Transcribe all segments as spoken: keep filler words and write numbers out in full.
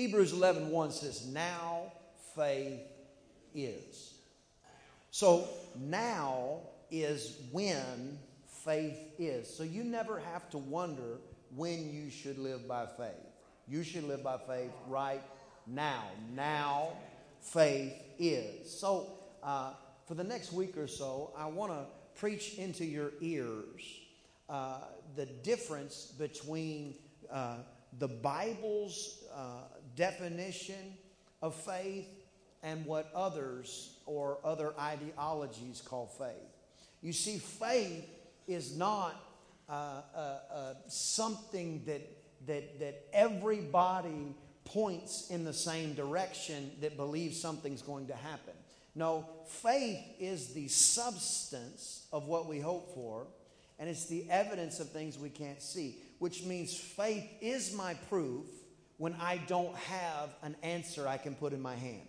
Hebrews eleven one says, now faith is. So now is when faith is. So you never have to wonder when you should live by faith. You should live by faith right now. Now faith is. So uh, for the next week or so, I want to preach into your ears uh, the difference between uh, the Bible's uh, definition of faith and what others or other ideologies call faith. You see, faith is not uh, uh, uh, something that, that, that everybody points in the same direction that believes something's going to happen. No, faith is the substance of what we hope for, and it's the evidence of things we can't see, which means faith is my proof when I don't have an answer I can put in my hand.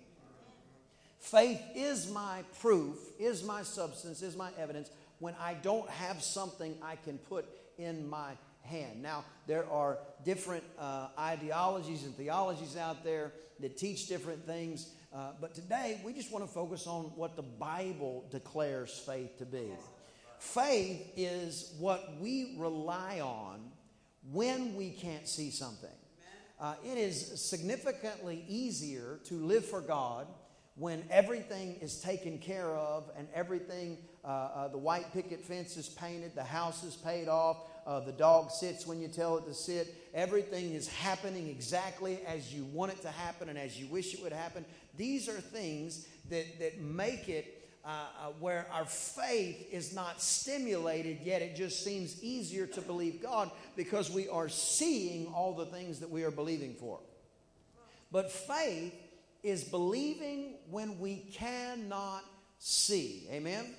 Faith is my proof, is my substance, is my evidence when I don't have something I can put in my hand. Now, there are different uh, ideologies and theologies out there that teach different things, uh, but today we just want to focus on what the Bible declares faith to be. Faith is what we rely on when we can't see something. Uh, it is significantly easier to live for God when everything is taken care of and everything, uh, uh, the white picket fence is painted, the house is paid off, uh, the dog sits when you tell it to sit, everything is happening exactly as you want it to happen and as you wish it would happen. These are things that, that make it uh, uh, where our faith is not stimulated, yet it just seems easier to believe God because we are seeing all the things that we are believing for. But faith is believing when we cannot see. Amen? Amen?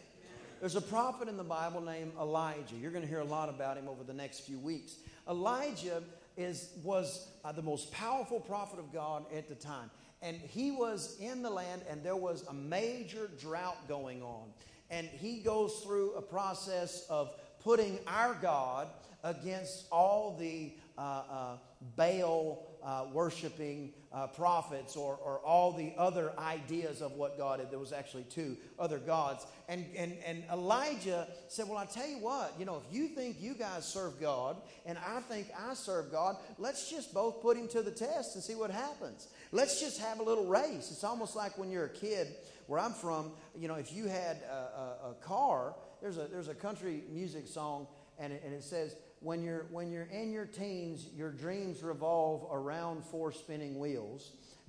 There's a prophet in the Bible named Elijah. You're going to hear a lot about him over the next few weeks. Elijah is was uh, the most powerful prophet of God at the time. And he was in the land, and there was a major drought going on. And he goes through a process of putting our God against all the uh, uh, Baal Uh, worshiping uh, prophets or, or all the other ideas of what God is. There was actually two other gods. And, and, and Elijah said, well, I tell you what, you know, if you think you guys serve God and I think I serve God, let's just both put him to the test and see what happens. Let's just have a little race. It's almost like when you're a kid where I'm from, you know, if you had a, a, a car, there's a, there's a country music song and it, and it says, When you're when you're in your teens, your dreams revolve around four spinning wheels.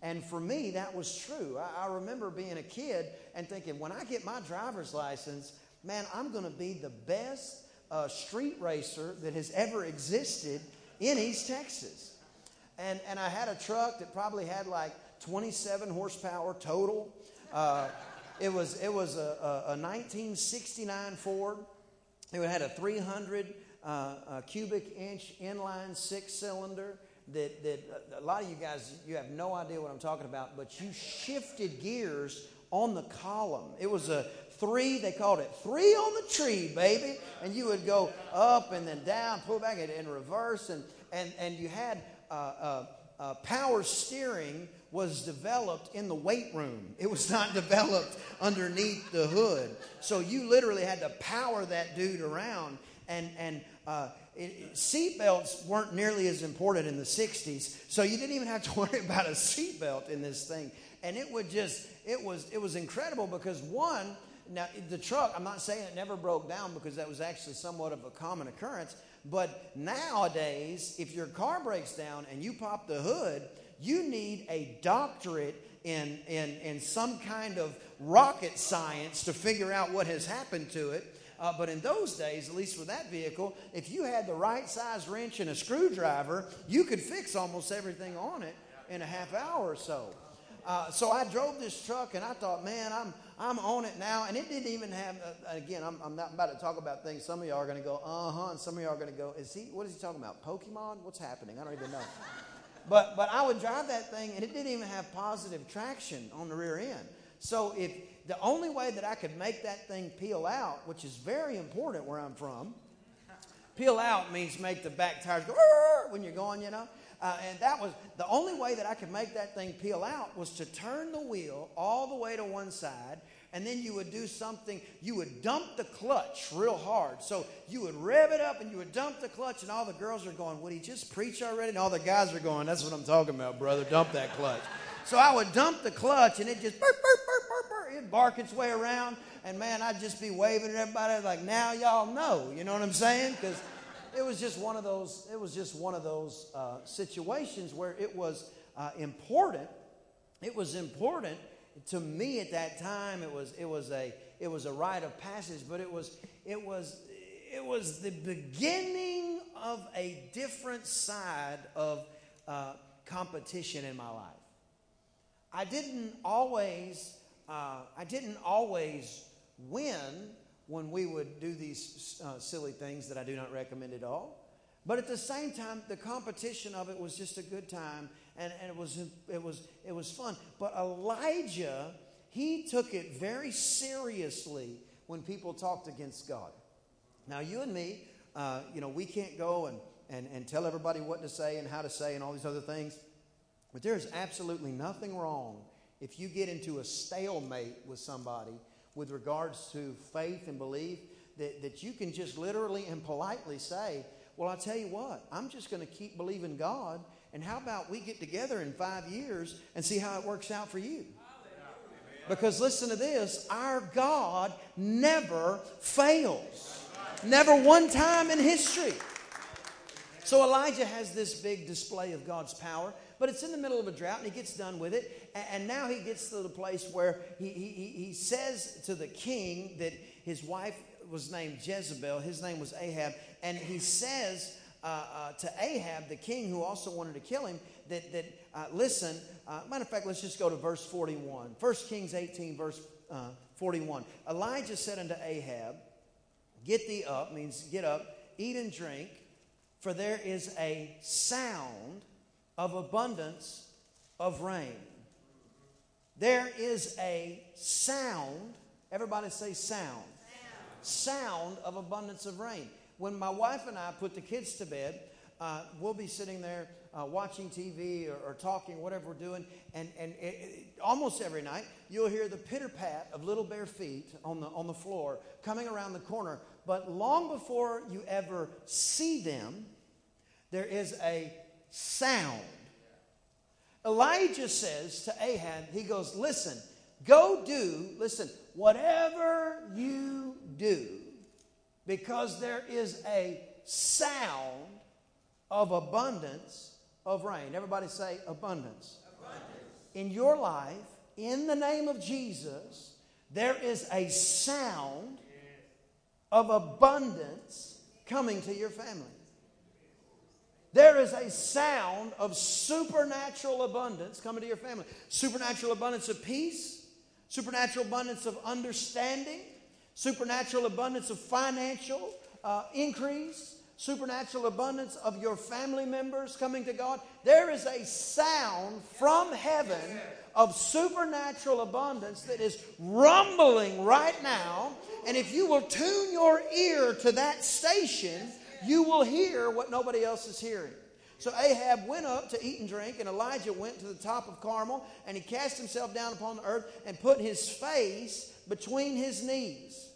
And for me, that was true. I, I remember being a kid and thinking, when I get my driver's license, man, I'm going to be the best uh, street racer that has ever existed in East Texas. And and I had a truck that probably had like twenty-seven horsepower total. Uh, it was it was a, a, a nineteen sixty-nine Ford. It had a three hundred. Uh, a cubic inch inline six cylinder that, that a lot of you guys, you have no idea what I'm talking about, but you shifted gears on the column. It was a three, they called it three on the tree, baby. And you would go up and then down, pull back and in reverse. And, and, and you had uh, uh, uh, power steering was developed in the weight room. It was not developed underneath the hood. So you literally had to power that dude around. And and uh, seatbelts weren't nearly as important in the sixties, so you didn't even have to worry about a seatbelt in this thing. And it would just, it was it was incredible because one, now the truck, I'm not saying it never broke down because that was actually somewhat of a common occurrence, but nowadays, if your car breaks down and you pop the hood, you need a doctorate in in, in some kind of rocket science to figure out what has happened to it. Uh, but in those days, at least with that vehicle, if you had the right size wrench and a screwdriver, you could fix almost everything on it in a half hour or so. Uh, so I drove this truck, and I thought, man, I'm I'm on it now. And it didn't even have, uh, again, I'm, I'm not about to talk about things. Some of y'all are going to go, uh-huh, and some of y'all are going to go, is he? What is he talking about, Pokemon? What's happening? I don't even know. but But I would drive that thing, and it didn't even have positive traction on the rear end. So if the only way that I could make that thing peel out, which is very important where I'm from, Peel out means make the back tires go when you're going, you know. Uh, and that was the only way that I could make that thing peel out was to turn the wheel all the way to one side. And then you would do something, you would dump the clutch real hard. So you would rev it up and you would dump the clutch, and all the girls are going, would he just preach already? And all the guys are going, that's what I'm talking about, brother, dump that clutch. So I would dump the clutch, and it just, burp, burp, burp, burp, burp, it'd bark its way around. And, man, I'd just be waving at everybody like, now y'all know, you know what I'm saying? Because it was just one of those, it was just one of those uh, situations where it was uh, important. It was important. To me at that time, it was it was a it was a rite of passage, but it was it was it was the beginning of a different side of uh, competition in my life. I didn't always uh, I didn't always win when we would do these uh, silly things that I do not recommend at all. But at the same time, the competition of it was just a good time, and, and it was it was it was fun. But Elijah, he took it very seriously when people talked against God. Now you and me, uh, you know, we can't go and, and and tell everybody what to say and how to say and all these other things. But there is absolutely nothing wrong if you get into a stalemate with somebody with regards to faith and belief that, that you can just literally and politely say, well, I'll tell you what, I'm just going to keep believing God, and how about we get together in five years and see how it works out for you? Because listen to this, our God never fails. Never one time in history. So Elijah has this big display of God's power, but it's in the middle of a drought, and he gets done with it, and now he gets to the place where he, he, he says to the king that his wife was named Jezebel. His name was Ahab. And he says uh, uh, to Ahab, the king who also wanted to kill him, that, that uh, listen, uh, matter of fact, let's just go to verse forty-one. First Kings eighteen, verse uh, forty-one. Elijah said unto Ahab, get thee up, means get up, eat and drink, for there is a sound of abundance of rain. There is a sound, everybody say sound. Sound of abundance of rain. When my wife and I put the kids to bed, uh, we'll be sitting there uh, watching T V or, or talking, whatever we're doing, and and it, it, almost every night you'll hear the pitter pat of little bare feet on the on the floor coming around the corner. But long before you ever see them, there is a sound. Elijah says to Ahab, he goes, "Listen, go do listen whatever you." do because there is a sound of abundance of rain. Everybody say abundance. Abundance. In your life, in the name of Jesus, there is a sound of abundance coming to your family. There is a sound of supernatural abundance coming to your family. Supernatural abundance of peace, supernatural abundance of understanding, supernatural abundance of financial uh, increase, supernatural abundance of your family members coming to God. There is a sound from heaven of supernatural abundance that is rumbling right now. And if you will tune your ear to that station, you will hear what nobody else is hearing. So Ahab went up to eat and drink, and Elijah went to the top of Carmel, and he cast himself down upon the earth and put his face between his knees.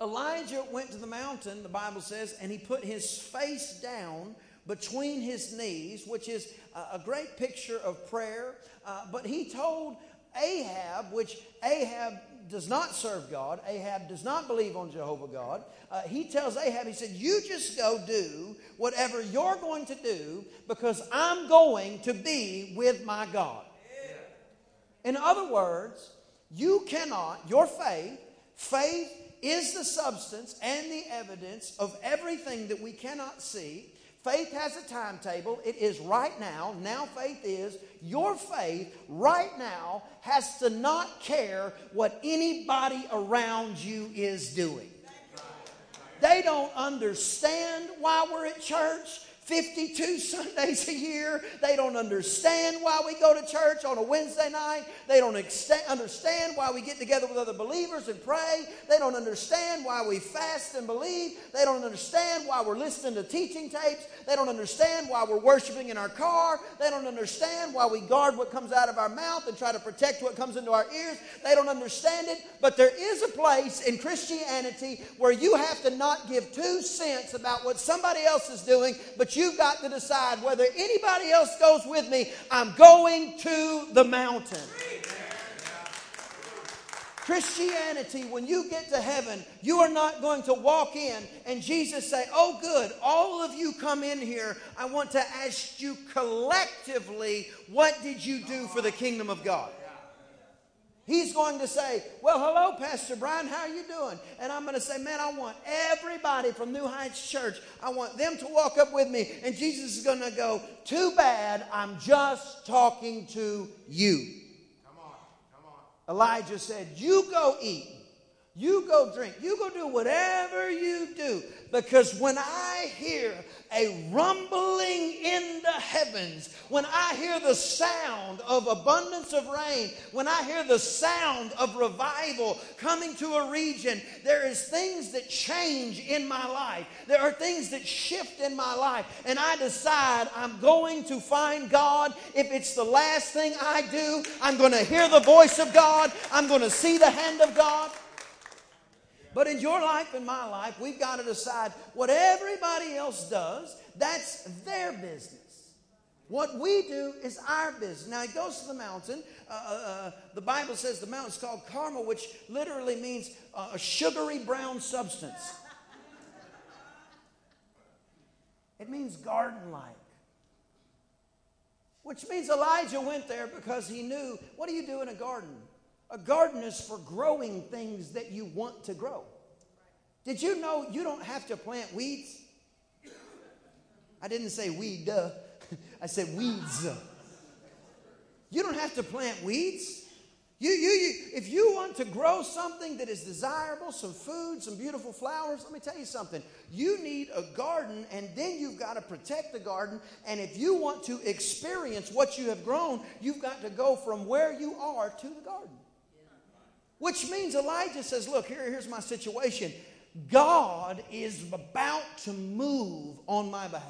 Elijah went to the mountain, the Bible says, and he put his face down between his knees, which is a great picture of prayer. Uh, but he told Ahab, which Ahab does not serve God. Ahab does not believe on Jehovah God. Uh, he tells Ahab, he said, you just go do whatever you're going to do because I'm going to be with my God. Yeah. In other words, you cannot, your faith, faith is the substance and the evidence of everything that we cannot see. Faith has a timetable. It is right now. Now faith is. Your faith right now has to not care what anybody around you is doing. They don't understand why we're at church. fifty-two Sundays a year. They don't understand why we go to church on a Wednesday night. They don't understand why we get together with other believers and pray. They don't understand why we fast and believe. They don't understand why we're listening to teaching tapes. They don't understand why we're worshiping in our car. They don't understand why we guard what comes out of our mouth and try to protect what comes into our ears. They don't understand it. But there is a place in Christianity where you have to not give two cents about what somebody else is doing, but you've got to decide whether anybody else goes with me, I'm going to the mountain. Christianity, when you get to heaven, you are not going to walk in and Jesus say, oh good, all of you come in here. I want to ask you collectively, what did you do for the kingdom of God? He's going to say, well, hello, Pastor Brian, how are you doing? And I'm going to say, man, I want everybody from New Heights Church, I want them to walk up with me. And Jesus is going to go, too bad, I'm just talking to you. Come on, come on. Elijah said, you go eat, you go drink, you go do whatever you do. Because when I hear a rumbling in the heavens, when I hear the sound of abundance of rain, when I hear the sound of revival coming to a region, there is things that change in my life. There are things that shift in my life. And I decide I'm going to find God. If it's the last thing I do, I'm going to hear the voice of God. I'm going to see the hand of God. But in your life and my life, we've got to decide what everybody else does, that's their business. What we do is our business. Now, he goes to the mountain. Uh, uh, the Bible says the mountain's called Carmel, which literally means uh, a sugary brown substance. It means garden-like. Which means Elijah went there because he knew, what do you do in a garden? A garden is for growing things that you want to grow. Did you know you don't have to plant weeds? I didn't say weed, duh. I said weeds. You don't have to plant weeds. You, you, you, if you want to grow something that is desirable, some food, some beautiful flowers, let me tell you something. You need a garden, and then you've got to protect the garden. And if you want to experience what you have grown, you've got to go from where you are to the garden. Which means Elijah says, look, here, here's my situation. God is about to move on my behalf.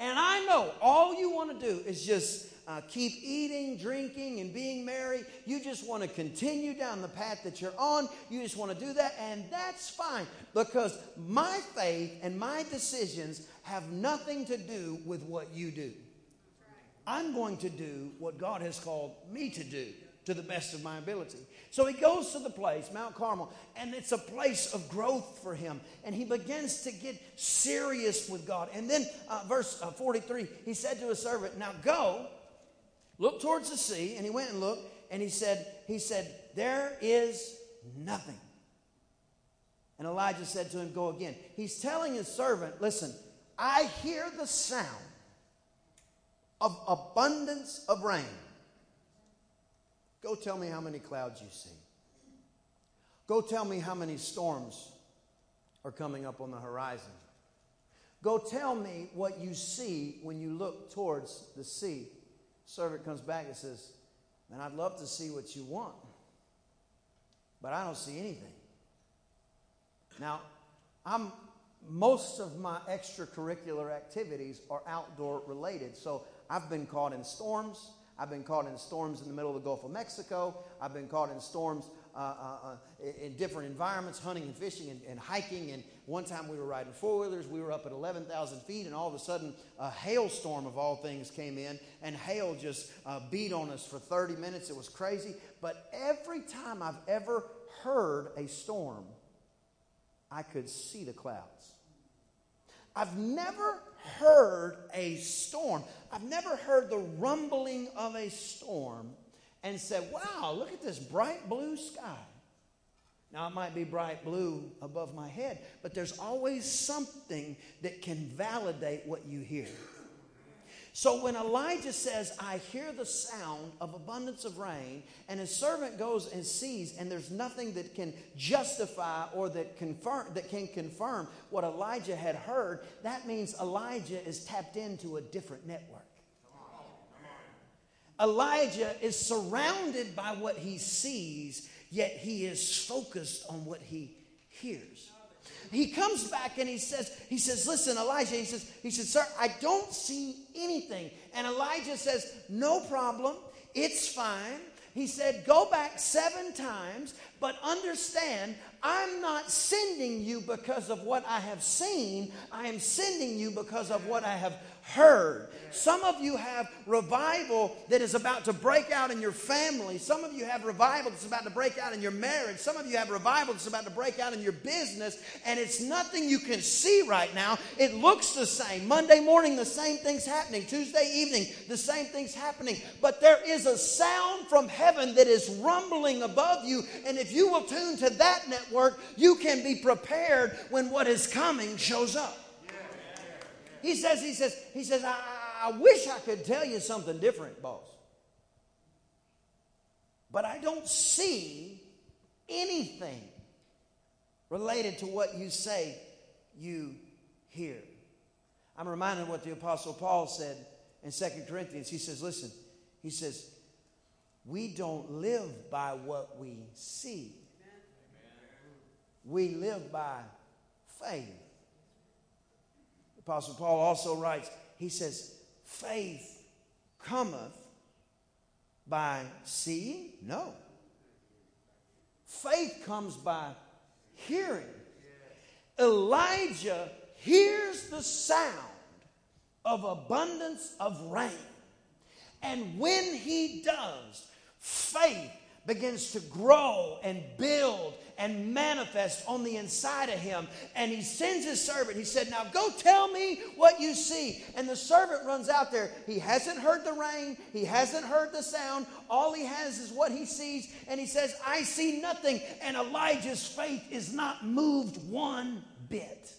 And I know all you want to do is just uh, keep eating, drinking, and being merry. You just want to continue down the path that you're on. You just want to do that, and that's fine. Because my faith and my decisions have nothing to do with what you do. I'm going to do what God has called me to do, to the best of my ability. So he goes to the place, Mount Carmel, and it's a place of growth for him. And he begins to get serious with God. And then uh, verse uh, forty-three, he said to his servant, now go, look towards the sea. And he went and looked, and he said, he said, there is nothing. And Elijah said to him, go again. He's telling his servant, listen, I hear the sound of abundance of rain. Go tell me how many clouds you see. Go tell me how many storms are coming up on the horizon. Go tell me what you see when you look towards the sea. Servant comes back and says, man, I'd love to see what you want, but I don't see anything. Now, I'm most of my extracurricular activities are outdoor related, so I've been caught in storms. I've been caught in storms in the middle of the Gulf of Mexico. I've been caught in storms uh, uh, uh, in different environments, hunting and fishing and, and hiking. And one time we were riding four-wheelers. We were up at eleven thousand feet, and all of a sudden a hailstorm of all things came in, and hail just uh, beat on us for thirty minutes. It was crazy. But every time I've ever heard a storm, I could see the clouds. I've never heard a storm. I've never heard the rumbling of a storm and said, wow, look at this bright blue sky. Now, it might be bright blue above my head, but there's always something that can validate what you hear. So when Elijah says, I hear the sound of abundance of rain, and his servant goes and sees, and there's nothing that can justify or that confirm that can confirm what Elijah had heard, that means Elijah is tapped into a different network. Elijah is surrounded by what he sees, yet he is focused on what he hears. He comes back and he says, he says, listen, Elijah, he says, he says, sir, I don't see anything. And Elijah says, no problem. It's fine. He said, go back seven times, but understand, I'm not sending you because of what I have seen. I am sending you because of what I have heard. Some of you have revival that is about to break out in your family. Some of you have revival that's about to break out in your marriage. Some of you have revival that's about to break out in your business. And it's nothing you can see right now. It looks the same. Monday morning, the same thing's happening. Tuesday evening, the same thing's happening. But there is a sound from heaven that is rumbling above you. And if you will tune to that network, you can be prepared when what is coming shows up. He says, he says, he says, I, I wish I could tell you something different, boss. But I don't see anything related to what you say you hear. I'm reminded of what the Apostle Paul said in Second Corinthians. He says, listen, he says, we don't live by what we see. We live by faith. Apostle Paul also writes, he says, faith cometh by seeing? No. Faith comes by hearing. Elijah hears the sound of abundance of rain. And when he does, faith begins to grow and build and manifest on the inside of him. And he sends his servant. He said, now go tell me what you see. And the servant runs out there. He hasn't heard the rain. He hasn't heard the sound. All he has is what he sees. And he says, I see nothing. And Elijah's faith is not moved one bit.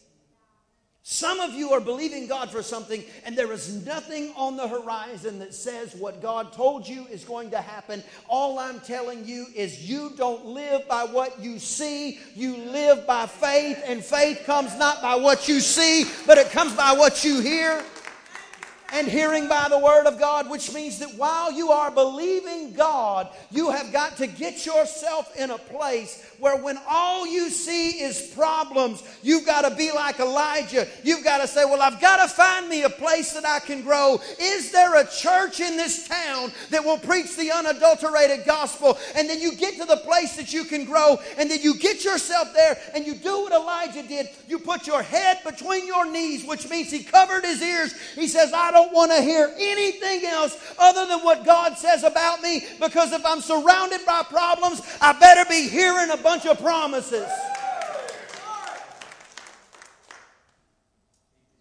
Some of you are believing God for something, and there is nothing on the horizon that says what God told you is going to happen. All I'm telling you is you don't live by what you see. You live by faith, and faith comes not by what you see, but it comes by what you hear. And hearing by the word of God, which means that while you are believing God, you have got to get yourself in a place where when all you see is problems, you've got to be like Elijah. You've got to say, well, I've got to find me a place that I can grow. Is there a church in this town that will preach the unadulterated gospel? And then you get to the place that you can grow, and then you get yourself there, and you do what Elijah did. You put your head between your knees, which means he covered his ears. He says, I don't I don't want to hear anything else other than what God says about me, because if I'm surrounded by problems, I better be hearing a bunch of promises.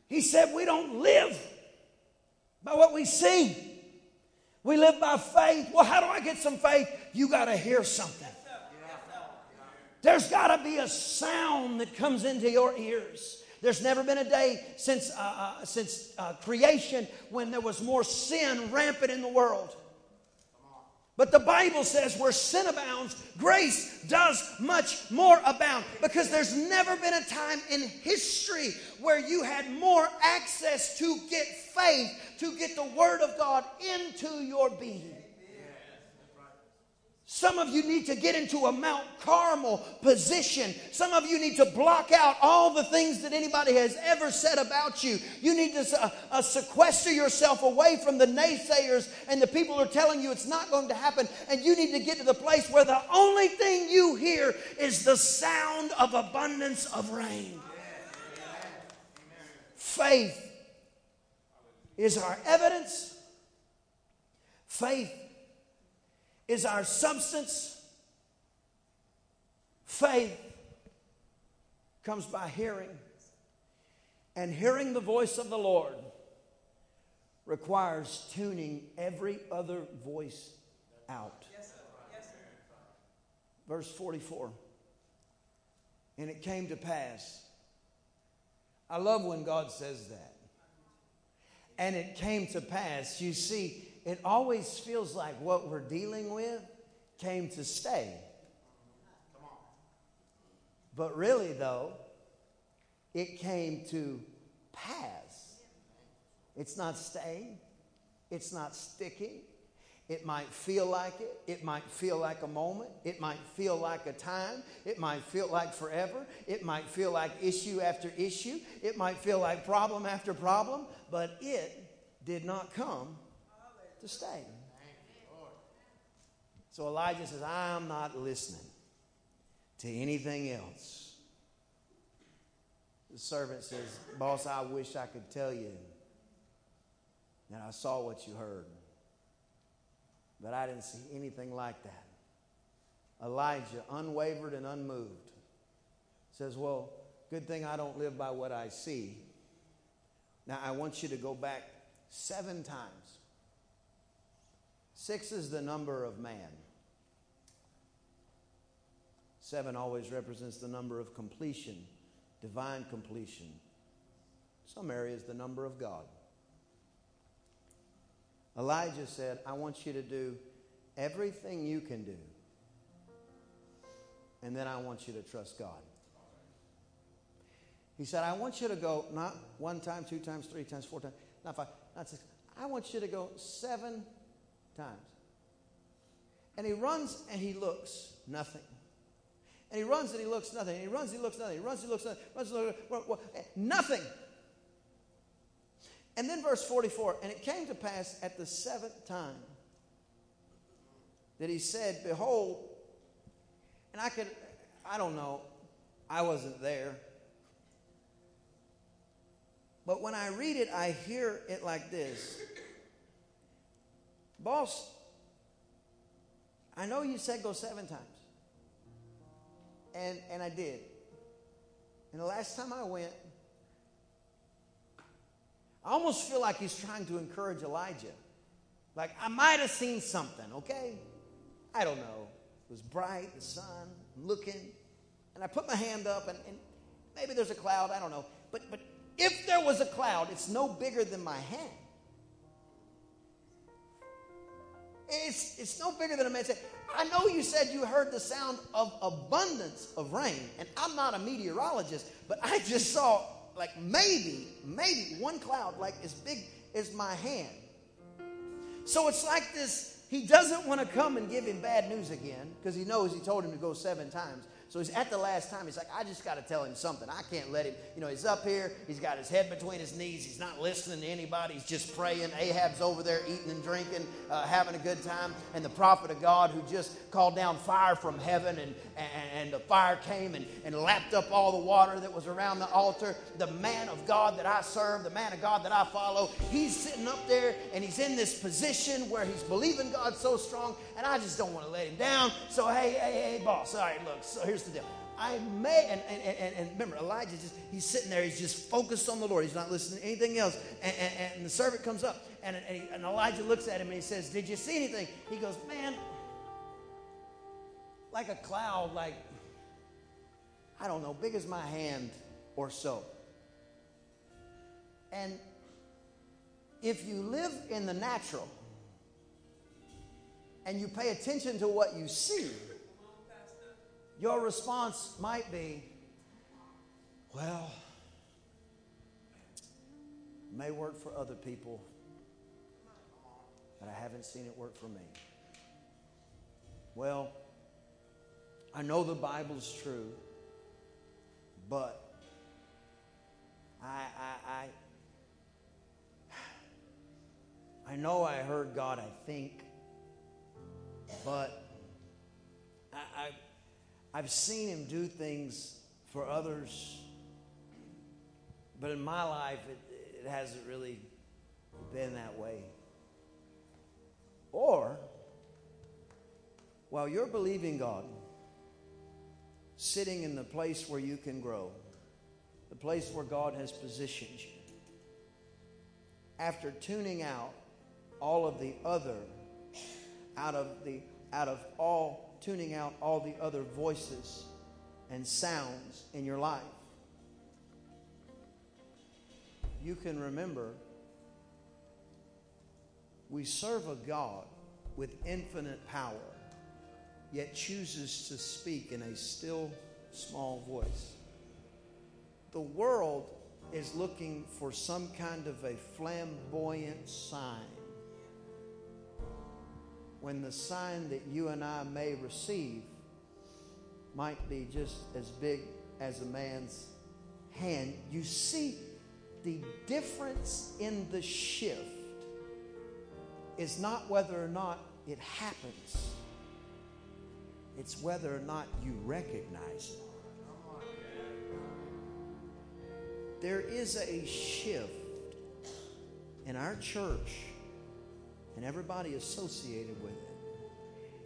He said we don't live by what we see. We live by faith. Well, how do I get some faith? You got to hear something. There's got to be a sound that comes into your ears. There's never been a day since, uh, uh, since uh, creation when there was more sin rampant in the world. But the Bible says where sin abounds, grace does much more abound. Because there's never been a time in history where you had more access to get faith, to get the Word of God into your being. Some of you need to get into a Mount Carmel position. Some of you need to block out all the things that anybody has ever said about you. You need to uh, uh, sequester yourself away from the naysayers and the people who are telling you it's not going to happen. And you need to get to the place where the only thing you hear is the sound of abundance of rain. Faith is our evidence. Faith is our substance. Faith comes by hearing. And hearing the voice of the Lord requires tuning every other voice out. Yes, sir. Yes, sir. Verse forty-four. And it came to pass. I love when God says that. and it came to pass. You see, it always feels like what we're dealing with came to stay. Come on. But really, though, it came to pass. It's not staying. It's not sticking. It might feel like it. It might feel like a moment. It might feel like a time. It might feel like forever. It might feel like issue after issue. It might feel like problem after problem. But it did not come to stay. So Elijah says, I'm not listening to anything else. The servant says, boss, I wish I could tell you that I saw what you heard. But I didn't see anything like that. Elijah, unwavered and unmoved, says, well, good thing I don't live by what I see. Now, I want you to go back seven times. Six is the number of man. Seven always represents the number of completion, divine completion. Some areas, the number of God. Elijah said, I want you to do everything you can do, and then I want you to trust God. He said, I want you to go not one time, two times, three times, four times, not five, not six. I want you to go seven times. And he runs and he looks nothing. And he runs and he looks nothing. And he runs and he looks nothing. He runs and he looks nothing. Runs and he looks nothing. Nothing. And then verse forty-four, and it came to pass at the seventh time that he said, behold, and I could, I don't know, I wasn't there. But when I read it, I hear it like this. Boss, I know you said go seven times. And, and I did. And the last time I went, I almost feel like he's trying to encourage Elijah. Like, I might have seen something, okay? I don't know. It was bright, the sun, I'm looking. And I put my hand up, and, and maybe there's a cloud, I don't know. But, but if there was a cloud, it's no bigger than my hand. It's, it's no bigger than a man's hand. I know you said you heard the sound of abundance of rain, and I'm not a meteorologist, but I just saw Like maybe, maybe one cloud like as big as my hand. So it's like this, he doesn't want to come and give him bad news again because he knows he told him to go seven times. So he's at the last time, he's like, I just got to tell him something. I can't let him, you know, he's up here, he's got his head between his knees, he's not listening to anybody, he's just praying. Ahab's over there eating and drinking, uh, having a good time. And the prophet of God who just called down fire from heaven and, and, and the fire came and, and lapped up all the water that was around the altar. The man of God that I serve, the man of God that I follow, he's sitting up there and he's in this position where he's believing God so strong and I just don't want to let him down. So hey, hey, hey, boss, all right, look, so here's the deal. I may, and, and, and, and remember, Elijah, just he's sitting there. He's just focused on the Lord. He's not listening to anything else. And, and, and the servant comes up, and, and, he, and Elijah looks at him, and he says, did you see anything? He goes, man, like a cloud, like, I don't know, big as my hand or so. And if you live in the natural and you pay attention to what you see, your response might be, well, it may work for other people, but I haven't seen it work for me. Well, I know the Bible's true, but I, I, I, I know I heard God, I think, but I... I I've seen him do things for others, but in my life, it, it hasn't really been that way. Or, while you're believing God, sitting in the place where you can grow, the place where God has positioned you, after tuning out all of the other, out of the, out of all tuning out all the other voices and sounds in your life, you can remember We serve a God with infinite power, yet chooses to speak in a still, small voice. The world is looking for some kind of a flamboyant sign, when the sign that you and I may receive might be just as big as a man's hand. You see, the difference in the shift is not whether or not it happens. It's whether or not you recognize it. There is a shift in our church and everybody associated with it.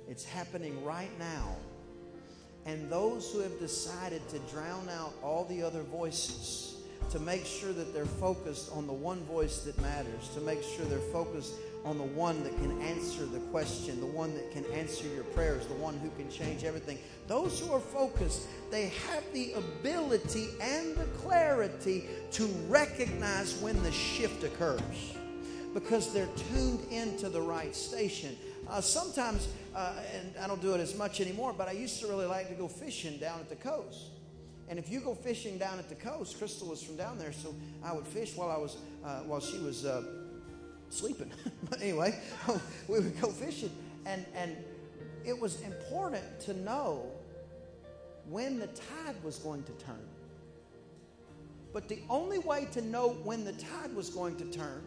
It's happening right now. And those who have decided to drown out all the other voices, to make sure that they're focused on the one voice that matters, to make sure they're focused on the one that can answer the question, the one that can answer your prayers, the one who can change everything. Those who are focused, they have the ability and the clarity to recognize when the shift occurs because they're tuned into the right station. Uh, sometimes, uh, and I don't do it as much anymore, but I used to really like to go fishing down at the coast. And if you go fishing down at the coast, Crystal was from down there, so I would fish while I was, uh, while she was uh, sleeping. But anyway, we would go fishing, and and it was important to know when the tide was going to turn. But the only way to know when the tide was going to turn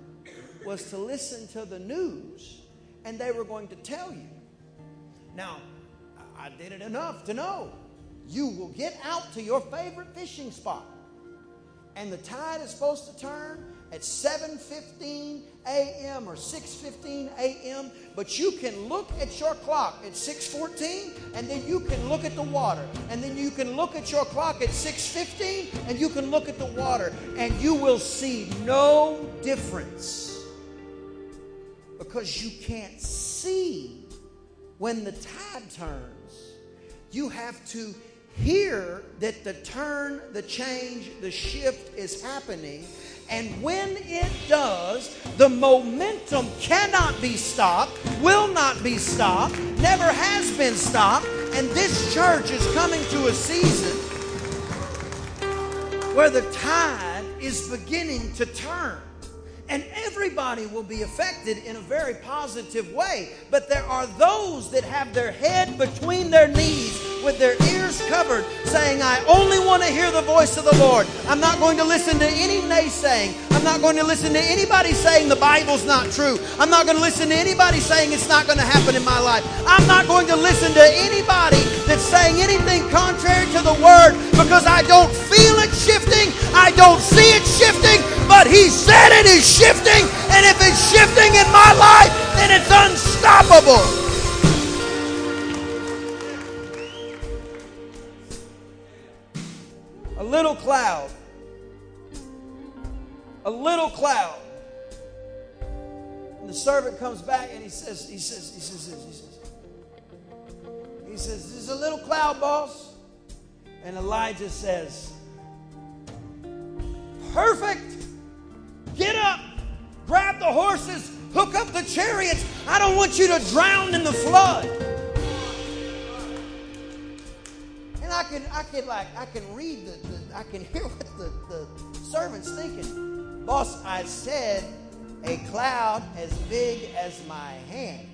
was to listen to the news, and they were going to tell you. Now, I did it enough to know. You will get out to your favorite fishing spot. And the tide is supposed to turn at seven fifteen a.m. or six fifteen a.m. But you can look at your clock at six fourteen, and then you can look at the water. And then you can look at your clock at six fifteen, and you can look at the water. And you will see no difference because you can't see when the tide turns. You have to hear that the turn, the change, the shift is happening. And when it does, the momentum cannot be stopped, will not be stopped, never has been stopped. And this church is coming to a season where the tide is beginning to turn. And everybody will be affected in a very positive way. But there are those that have their head between their knees with their ears covered, saying, I only want to hear the voice of the Lord. I'm not going to listen to any naysaying. I'm not going to listen to anybody saying the Bible's not true. I'm not going to listen to anybody saying it's not going to happen in my life. I'm not going to listen to anybody that's saying anything contrary to the Word, because I don't feel it shifting. I don't see it shifting. But He said it is shifting, and if it's shifting in my life, then it's unstoppable. A little cloud, a little cloud. And the servant comes back and he says, he says, he says, he says, he says, there's a little cloud, boss. And Elijah says, perfect. Get up, grab the horses, hook up the chariots. I don't want you to drown in the flood. And I can, I can like, I can read the, the I can hear what the, the servant's thinking. Boss, I said a cloud as big as my hand.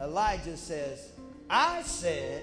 Elijah says, I said,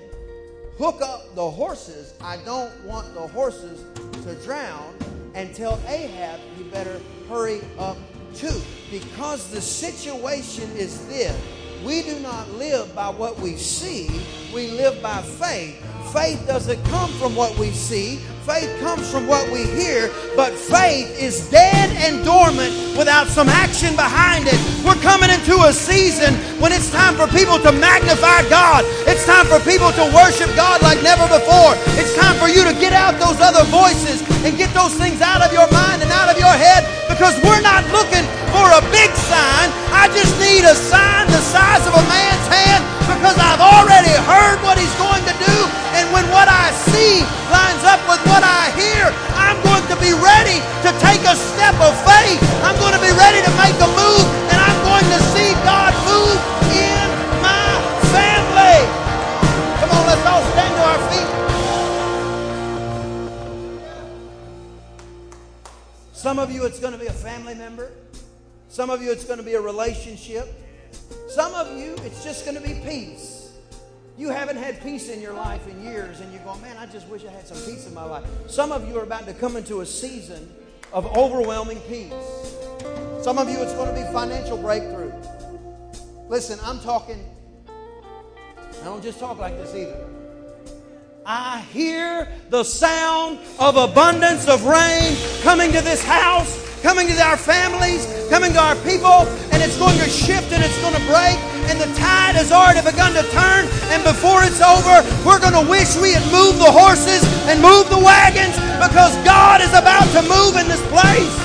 hook up the horses. I don't want the horses to drown. And tell Ahab, you better hurry up too. Because the situation is this. We do not live by what we see. We live by faith. Faith doesn't come from what we see. Faith comes from what we hear. But faith is dead and dormant without some action behind it. We're coming into a season when it's time for people to magnify God. It's time for people to worship God like never before. It's time for you to get out those other voices and get those things out of your mind and out of your head, because we're not looking for a big sign. I just need a sign the size of a man's hand, because I've already heard what He's going to do. And when what I see lines up with what I hear, I'm going to be ready to take a step of faith. I'm going to be ready to make a move, and I'm going to see family member. Some of you, it's going to be a relationship. Some of you, it's just going to be peace. You haven't had peace in your life in years, and you're going, man, I just wish I had some peace in my life. Some of you are about to come into a season of overwhelming peace. Some of you, it's going to be financial breakthrough. Listen, I'm talking, I don't just talk like this either. I hear the sound of abundance of rain coming to this house, coming to our families, coming to our people, and it's going to shift and it's going to break, and the tide has already begun to turn, and before it's over, we're going to wish we had moved the horses and moved the wagons, because God is about to move in this place.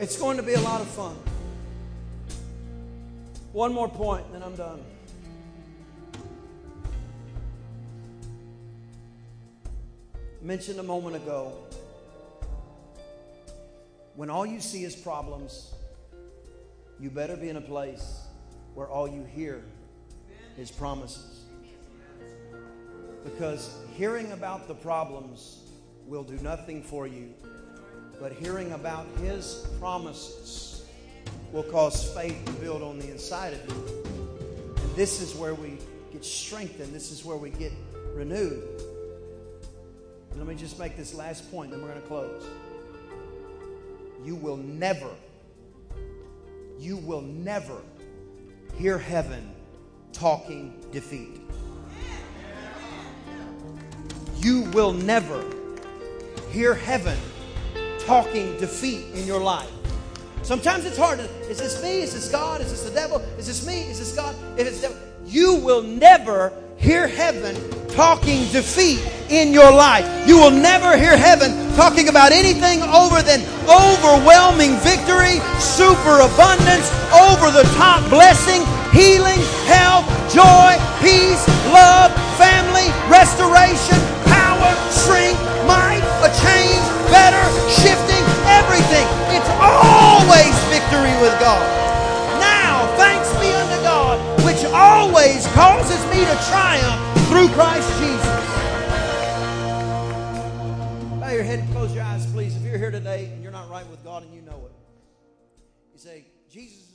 It's going to be a lot of fun. One more point, and then I'm done. Mentioned a moment ago, when all you see is problems, you better be in a place where all you hear is promises. Because hearing about the problems will do nothing for you, but hearing about His promises will cause faith to build on the inside of you. And this is where we get strengthened. This is where we get renewed. Let me just make this last point, then we're going to close. You will never, you will never hear heaven talking defeat. You will never hear heaven talking defeat in your life. Sometimes it's hard. Is this me? Is this God? Is this the devil? Is this me? Is this God? If it's devil. You will never hear heaven talking defeat in your life. You will never hear heaven talking about anything over than overwhelming victory, superabundance, over-the-top blessing, healing, health, joy, peace, love, family, restoration, power, strength, might, a change, better, shifting, everything. It's always victory with God. Now, thanks be unto God, which always causes me to triumph through Christ Jesus. Your head and close your eyes, please. If you're here today and you're not right with God and you know it, you say, Jesus